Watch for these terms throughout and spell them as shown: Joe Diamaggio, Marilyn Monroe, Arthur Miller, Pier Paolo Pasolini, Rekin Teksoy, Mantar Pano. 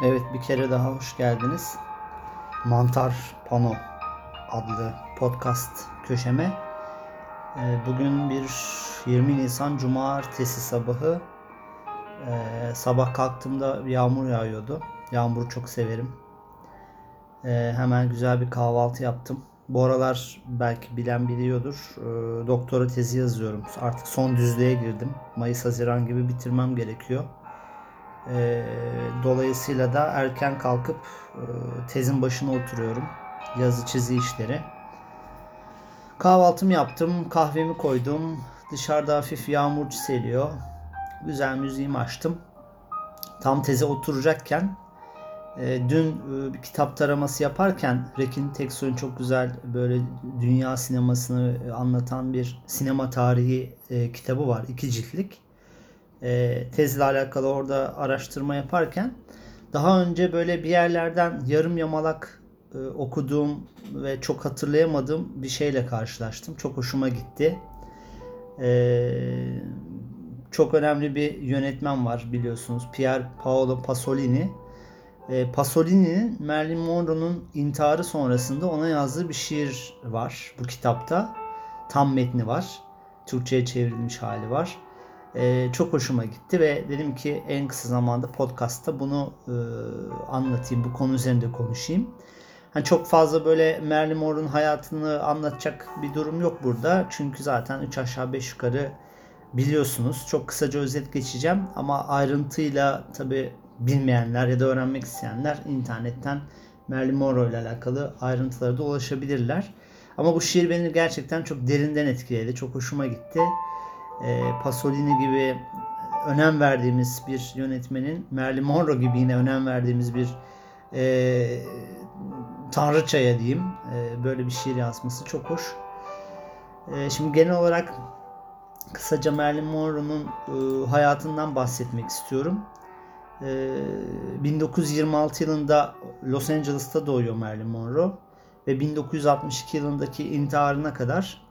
Evet, bir kere daha hoş geldiniz. Mantar Pano adlı podcast köşeme. Bugün bir 20 Nisan Cumartesi sabahı. Sabah kalktığımda yağmur yağıyordu. Yağmuru çok severim. Hemen güzel bir kahvaltı yaptım. Bu aralar belki bilen biliyordur. Doktora tezi yazıyorum. Artık son düzlüğe girdim. Mayıs-Haziran gibi bitirmem gerekiyor. Dolayısıyla da erken kalkıp tezin başına oturuyorum. Yazı çizi işleri. Kahvaltımı yaptım. Kahvemi koydum. Dışarıda hafif yağmur çiseliyor. Güzel müziğimi açtım. Tam teze oturacakken dün bir kitap taraması yaparken Rekin Teksoy'un çok güzel böyle dünya sinemasını anlatan bir sinema tarihi kitabı var. 2 ciltlik. Tezle alakalı orada araştırma yaparken daha önce böyle bir yerlerden yarım yamalak okuduğum ve çok hatırlayamadığım bir şeyle karşılaştım. Çok hoşuma gitti. Çok önemli bir yönetmen var biliyorsunuz. Pier Paolo Pasolini. Pasolini'nin Marilyn Monroe'nun intiharı sonrasında ona yazdığı bir şiir var bu kitapta. Tam metni var. Türkçe'ye çevrilmiş hali var. Çok hoşuma gitti ve dedim ki en kısa zamanda podcast'ta bunu anlatayım. Bu konu üzerinde konuşayım. Yani çok fazla böyle Marilyn Monroe'nun hayatını anlatacak bir durum yok burada. Çünkü zaten 3 aşağı 5 yukarı biliyorsunuz. Çok kısaca özet geçeceğim ama ayrıntıyla tabii bilmeyenler ya da öğrenmek isteyenler internetten Marilyn Monroe ile alakalı ayrıntılara da ulaşabilirler. Ama bu şiir beni gerçekten çok derinden etkiledi. Çok hoşuma gitti. Pasolini gibi önem verdiğimiz bir yönetmenin, Marilyn Monroe gibi yine önem verdiğimiz bir tanrıçaya diyeyim, böyle bir şiir yazması çok hoş. Şimdi genel olarak kısaca Marilyn Monroe'nun hayatından bahsetmek istiyorum. 1926 yılında Los Angeles'ta doğuyor Marilyn Monroe ve 1962 yılındaki intiharına kadar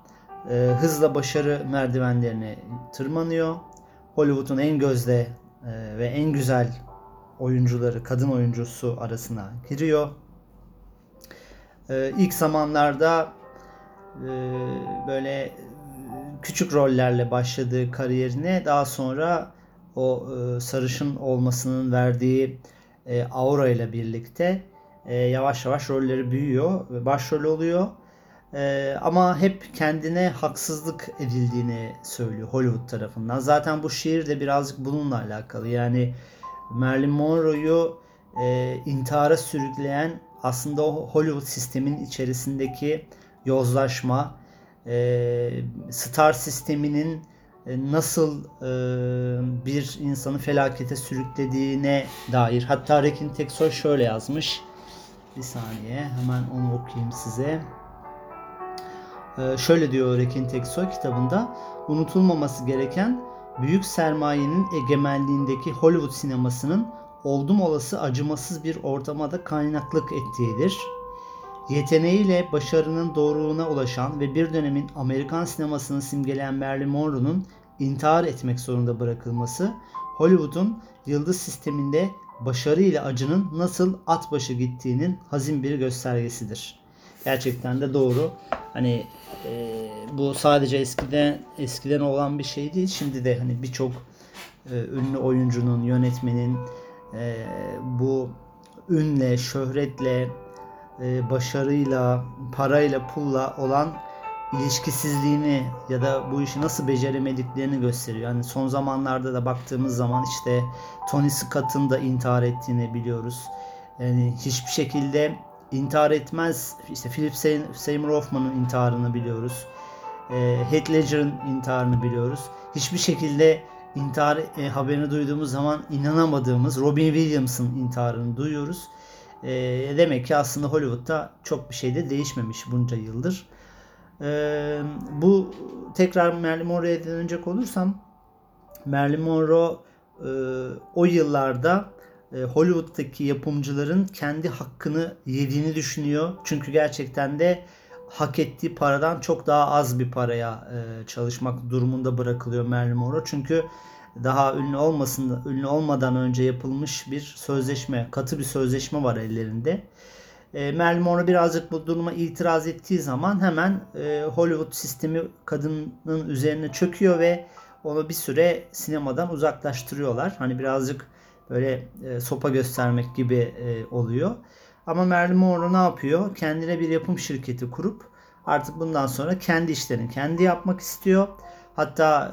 hızla başarı merdivenlerini tırmanıyor. Hollywood'un en gözde ve en güzel oyuncuları, kadın oyuncusu arasına giriyor. İlk zamanlarda böyle küçük rollerle başladığı kariyerine daha sonra o sarışın olmasının verdiği aura ile birlikte yavaş yavaş rolleri büyüyor ve başrol oluyor. Ama hep kendine haksızlık edildiğini söylüyor Hollywood tarafından. Zaten bu şiir de birazcık bununla alakalı. Yani Marilyn Monroe'yu intihara sürükleyen aslında o Hollywood sistemin içerisindeki yozlaşma, star sisteminin nasıl bir insanı felakete sürüklediğine dair. Hatta Rekin Teksoy şöyle yazmış. Bir saniye hemen onu okuyayım size. Şöyle diyor Rekin Teksoy kitabında, unutulmaması gereken büyük sermayenin egemenliğindeki Hollywood sinemasının oldum olası acımasız bir ortama da kaynaklık ettiğidir. Yeteneğiyle başarının doğruluğuna ulaşan ve bir dönemin Amerikan sinemasını simgeleyen Marilyn Monroe'nun intihar etmek zorunda bırakılması, Hollywood'un yıldız sisteminde başarı ile acının nasıl at başı gittiğinin hazin bir göstergesidir. Gerçekten de doğru. Hani bu sadece eskiden olan bir şey değil. Şimdi de hani birçok ünlü oyuncunun, yönetmenin bu ünle, şöhretle, başarıyla, parayla, pulla olan ilişkisizliğini ya da bu işi nasıl beceremediklerini gösteriyor. Yani son zamanlarda da baktığımız zaman işte Tony Scott'ın da intihar ettiğini biliyoruz. Yani hiçbir şekilde intihar etmez. İşte Philip Seymour Hoffman'ın intiharını biliyoruz. Heath Ledger'ın intiharını biliyoruz. Hiçbir şekilde intihar haberini duyduğumuz zaman inanamadığımız Robin Williams'ın intiharını duyuyoruz. Demek ki aslında Hollywood'da çok bir şey de değişmemiş bunca yıldır. Bu tekrar Marilyn Monroe'ya dönecek olursam, Marilyn Monroe o yıllarda Hollywood'daki yapımcıların kendi hakkını yediğini düşünüyor. Çünkü gerçekten de hak ettiği paradan çok daha az bir paraya çalışmak durumunda bırakılıyor Marilyn Monroe. Çünkü daha ünlü olmadan önce yapılmış bir sözleşme, katı bir sözleşme var ellerinde. Marilyn Monroe birazcık bu duruma itiraz ettiği zaman hemen Hollywood sistemi kadının üzerine çöküyor ve onu bir süre sinemadan uzaklaştırıyorlar. Hani birazcık böyle sopa göstermek gibi oluyor. Ama Marilyn Monroe ne yapıyor? Kendine bir yapım şirketi kurup artık bundan sonra kendi işlerini kendi yapmak istiyor. Hatta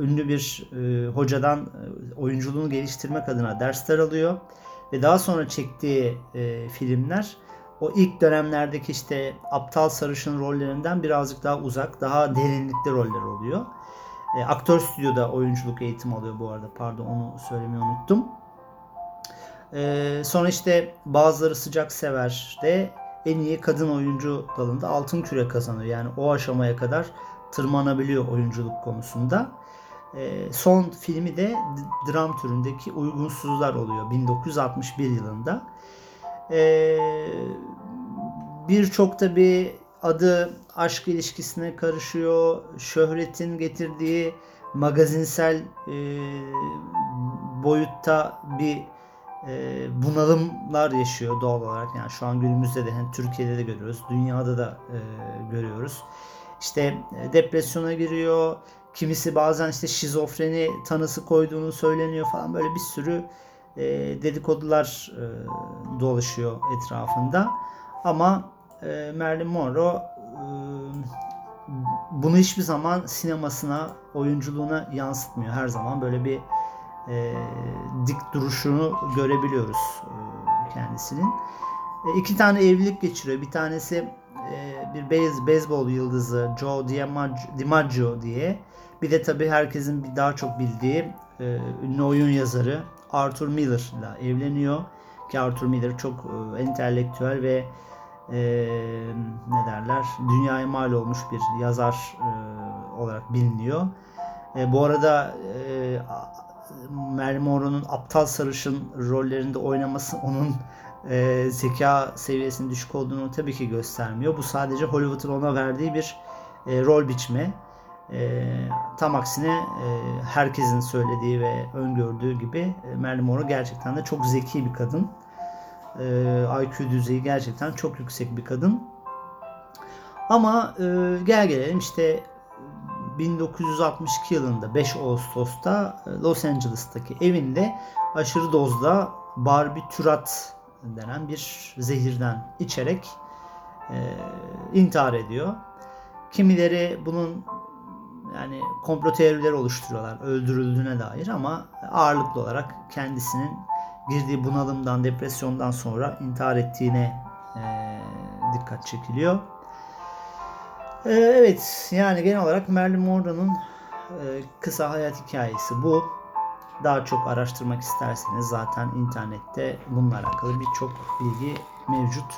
ünlü bir hocadan oyunculuğunu geliştirmek adına dersler alıyor. Ve daha sonra çektiği filmler o ilk dönemlerdeki işte aptal sarışın rollerinden birazcık daha uzak, daha derinlikli roller oluyor. Aktör stüdyoda oyunculuk eğitimi alıyor bu arada. Pardon, onu söylemeyi unuttum. Sonra işte bazıları sıcak sever de en iyi kadın oyuncu dalında altın küre kazanıyor. Yani o aşamaya kadar tırmanabiliyor oyunculuk konusunda. Son filmi de dram türündeki Uygunsuzlar oluyor 1961 yılında. Birçok tabii adı aşk ilişkisine karışıyor. Şöhretin getirdiği magazinsel boyutta bir bunalımlar yaşıyor doğal olarak. Yani şu an günümüzde de hani Türkiye'de de görüyoruz, dünyada da görüyoruz. İşte depresyona giriyor. Kimisi bazen işte şizofreni tanısı koyduğunu söyleniyor falan, böyle bir sürü dedikodular dolaşıyor etrafında. Ama Marilyn Monroe bunu hiçbir zaman sinemasına, oyunculuğuna yansıtmıyor. Her zaman böyle bir dik duruşunu görebiliyoruz kendisinin. İki tane evlilik geçiriyor. Bir tanesi bir beyzbol yıldızı Joe Diamaggio diye. Bir de tabii herkesin daha çok bildiği ünlü oyun yazarı Arthur Miller ile evleniyor. Ki Arthur Miller çok entelektüel ve dünyaya mal olmuş bir yazar olarak biliniyor. Bu arada Marilyn Monroe'nun aptal sarışın rollerinde oynaması onun zeka seviyesinin düşük olduğunu tabii ki göstermiyor. Bu sadece Hollywood'un ona verdiği bir rol biçimi. Tam aksine herkesin söylediği ve öngördüğü gibi Marilyn Monroe gerçekten de çok zeki bir kadın. IQ düzeyi gerçekten çok yüksek bir kadın. Ama gelelim işte 1962 yılında 5 Ağustos'ta Los Angeles'taki evinde aşırı dozda barbiturat denen bir zehirden içerek intihar ediyor. Kimileri bunun yani komplo teorileri oluşturuyorlar öldürüldüğüne dair, ama ağırlıklı olarak kendisinin girdiği bunalımdan, depresyondan sonra intihar ettiğine dikkat çekiliyor. Evet, yani genel olarak Marilyn Monroe'nun kısa hayat hikayesi bu. Daha çok araştırmak isterseniz zaten internette bununla alakalı birçok bilgi mevcut.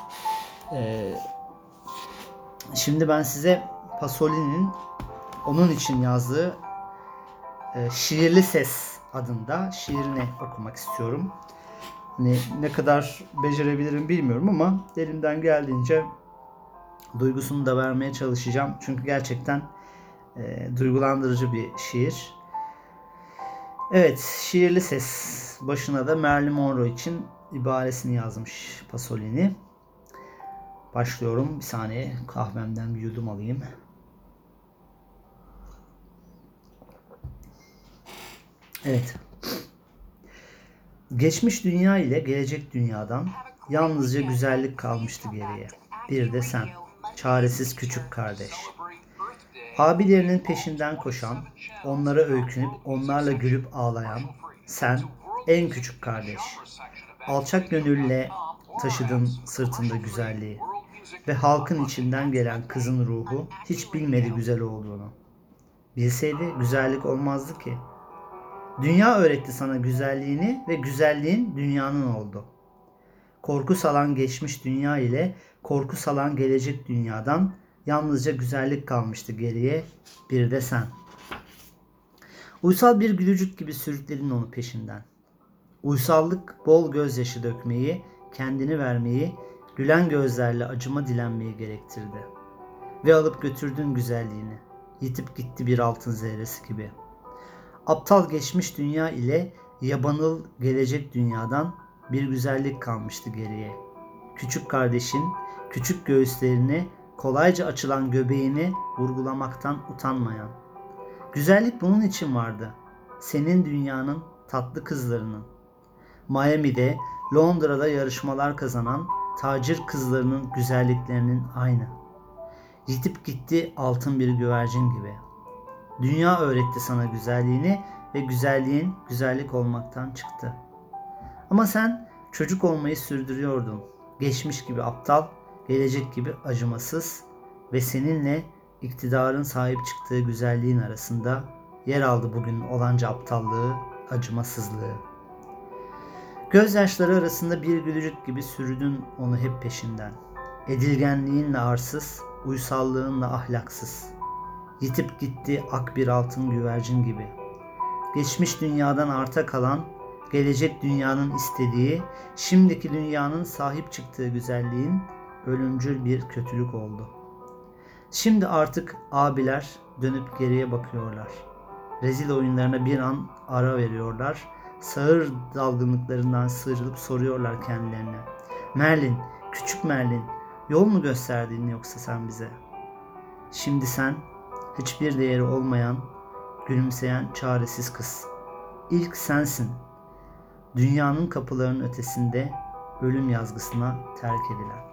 Şimdi ben size Pasolini'nin onun için yazdığı Şiirli Ses adında şiirini okumak istiyorum. Hani ne kadar becerebilirim bilmiyorum ama elimden geldiğince duygusunu da vermeye çalışacağım. Çünkü gerçekten duygulandırıcı bir şiir. Evet, Şiirli Ses. Başına da Marilyn Monroe için ibaresini yazmış Pasolini. Başlıyorum. Bir saniye, kahvemden bir yudum alayım. Evet. Geçmiş dünya ile gelecek dünyadan yalnızca güzellik kalmıştı geriye. Bir de sen, çaresiz küçük kardeş. Abilerinin peşinden koşan, onlara öykünüp onlarla gülüp ağlayan sen, en küçük kardeş. Alçak gönülle taşıdın sırtında güzelliği ve halkın içinden gelen kızın ruhu hiç bilmedi güzel olduğunu. Bilseydi güzellik olmazdı ki. Dünya öğretti sana güzelliğini ve güzelliğin dünyanın oldu. Korku salan geçmiş dünya ile korku salan gelecek dünyadan yalnızca güzellik kalmıştı geriye, bir de sen. Uysal bir gülücük gibi sürükledin onu peşinden. Uysallık bol gözyaşı dökmeyi, kendini vermeyi, gülen gözlerle acıma dilenmeyi gerektirdi. Ve alıp götürdün güzelliğini. yitip gitti bir altın zerresi gibi. Aptal geçmiş dünya ile yabanıl gelecek dünyadan bir güzellik kalmıştı geriye. Küçük kardeşin küçük göğüslerini, kolayca açılan göbeğini vurgulamaktan utanmayan. Güzellik bunun için vardı. Senin dünyanın tatlı kızlarının. Miami'de, Londra'da yarışmalar kazanan tacir kızlarının güzelliklerinin aynı. Yitip gitti altın bir güvercin gibi. Dünya öğretti sana güzelliğini ve güzelliğin güzellik olmaktan çıktı. Ama sen çocuk olmayı sürdürüyordun. Geçmiş gibi aptal, gelecek gibi acımasız ve seninle iktidarın sahip çıktığı güzelliğin arasında yer aldı bugün olanca aptallığı, acımasızlığı. Gözyaşları arasında bir gülücük gibi sürdün onu hep peşinden. Edilgenliğinle arsız, uysallığınla ahlaksız. Yitip gitti ak bir altın güvercin gibi. Geçmiş dünyadan arta kalan, gelecek dünyanın istediği, şimdiki dünyanın sahip çıktığı güzelliğin ölümcül bir kötülük oldu. Şimdi artık abiler dönüp geriye bakıyorlar. Rezil oyunlarına bir an ara veriyorlar. Sağır dalgınlıklarından sıyrılıp soruyorlar kendilerine. Merlin, küçük Merlin, yol mu gösterdin yoksa sen bize? Şimdi sen, hiçbir değeri olmayan, gülümseyen çaresiz kız. İlk sensin. Dünyanın kapılarının ötesinde ölüm yazgısına terk edilen.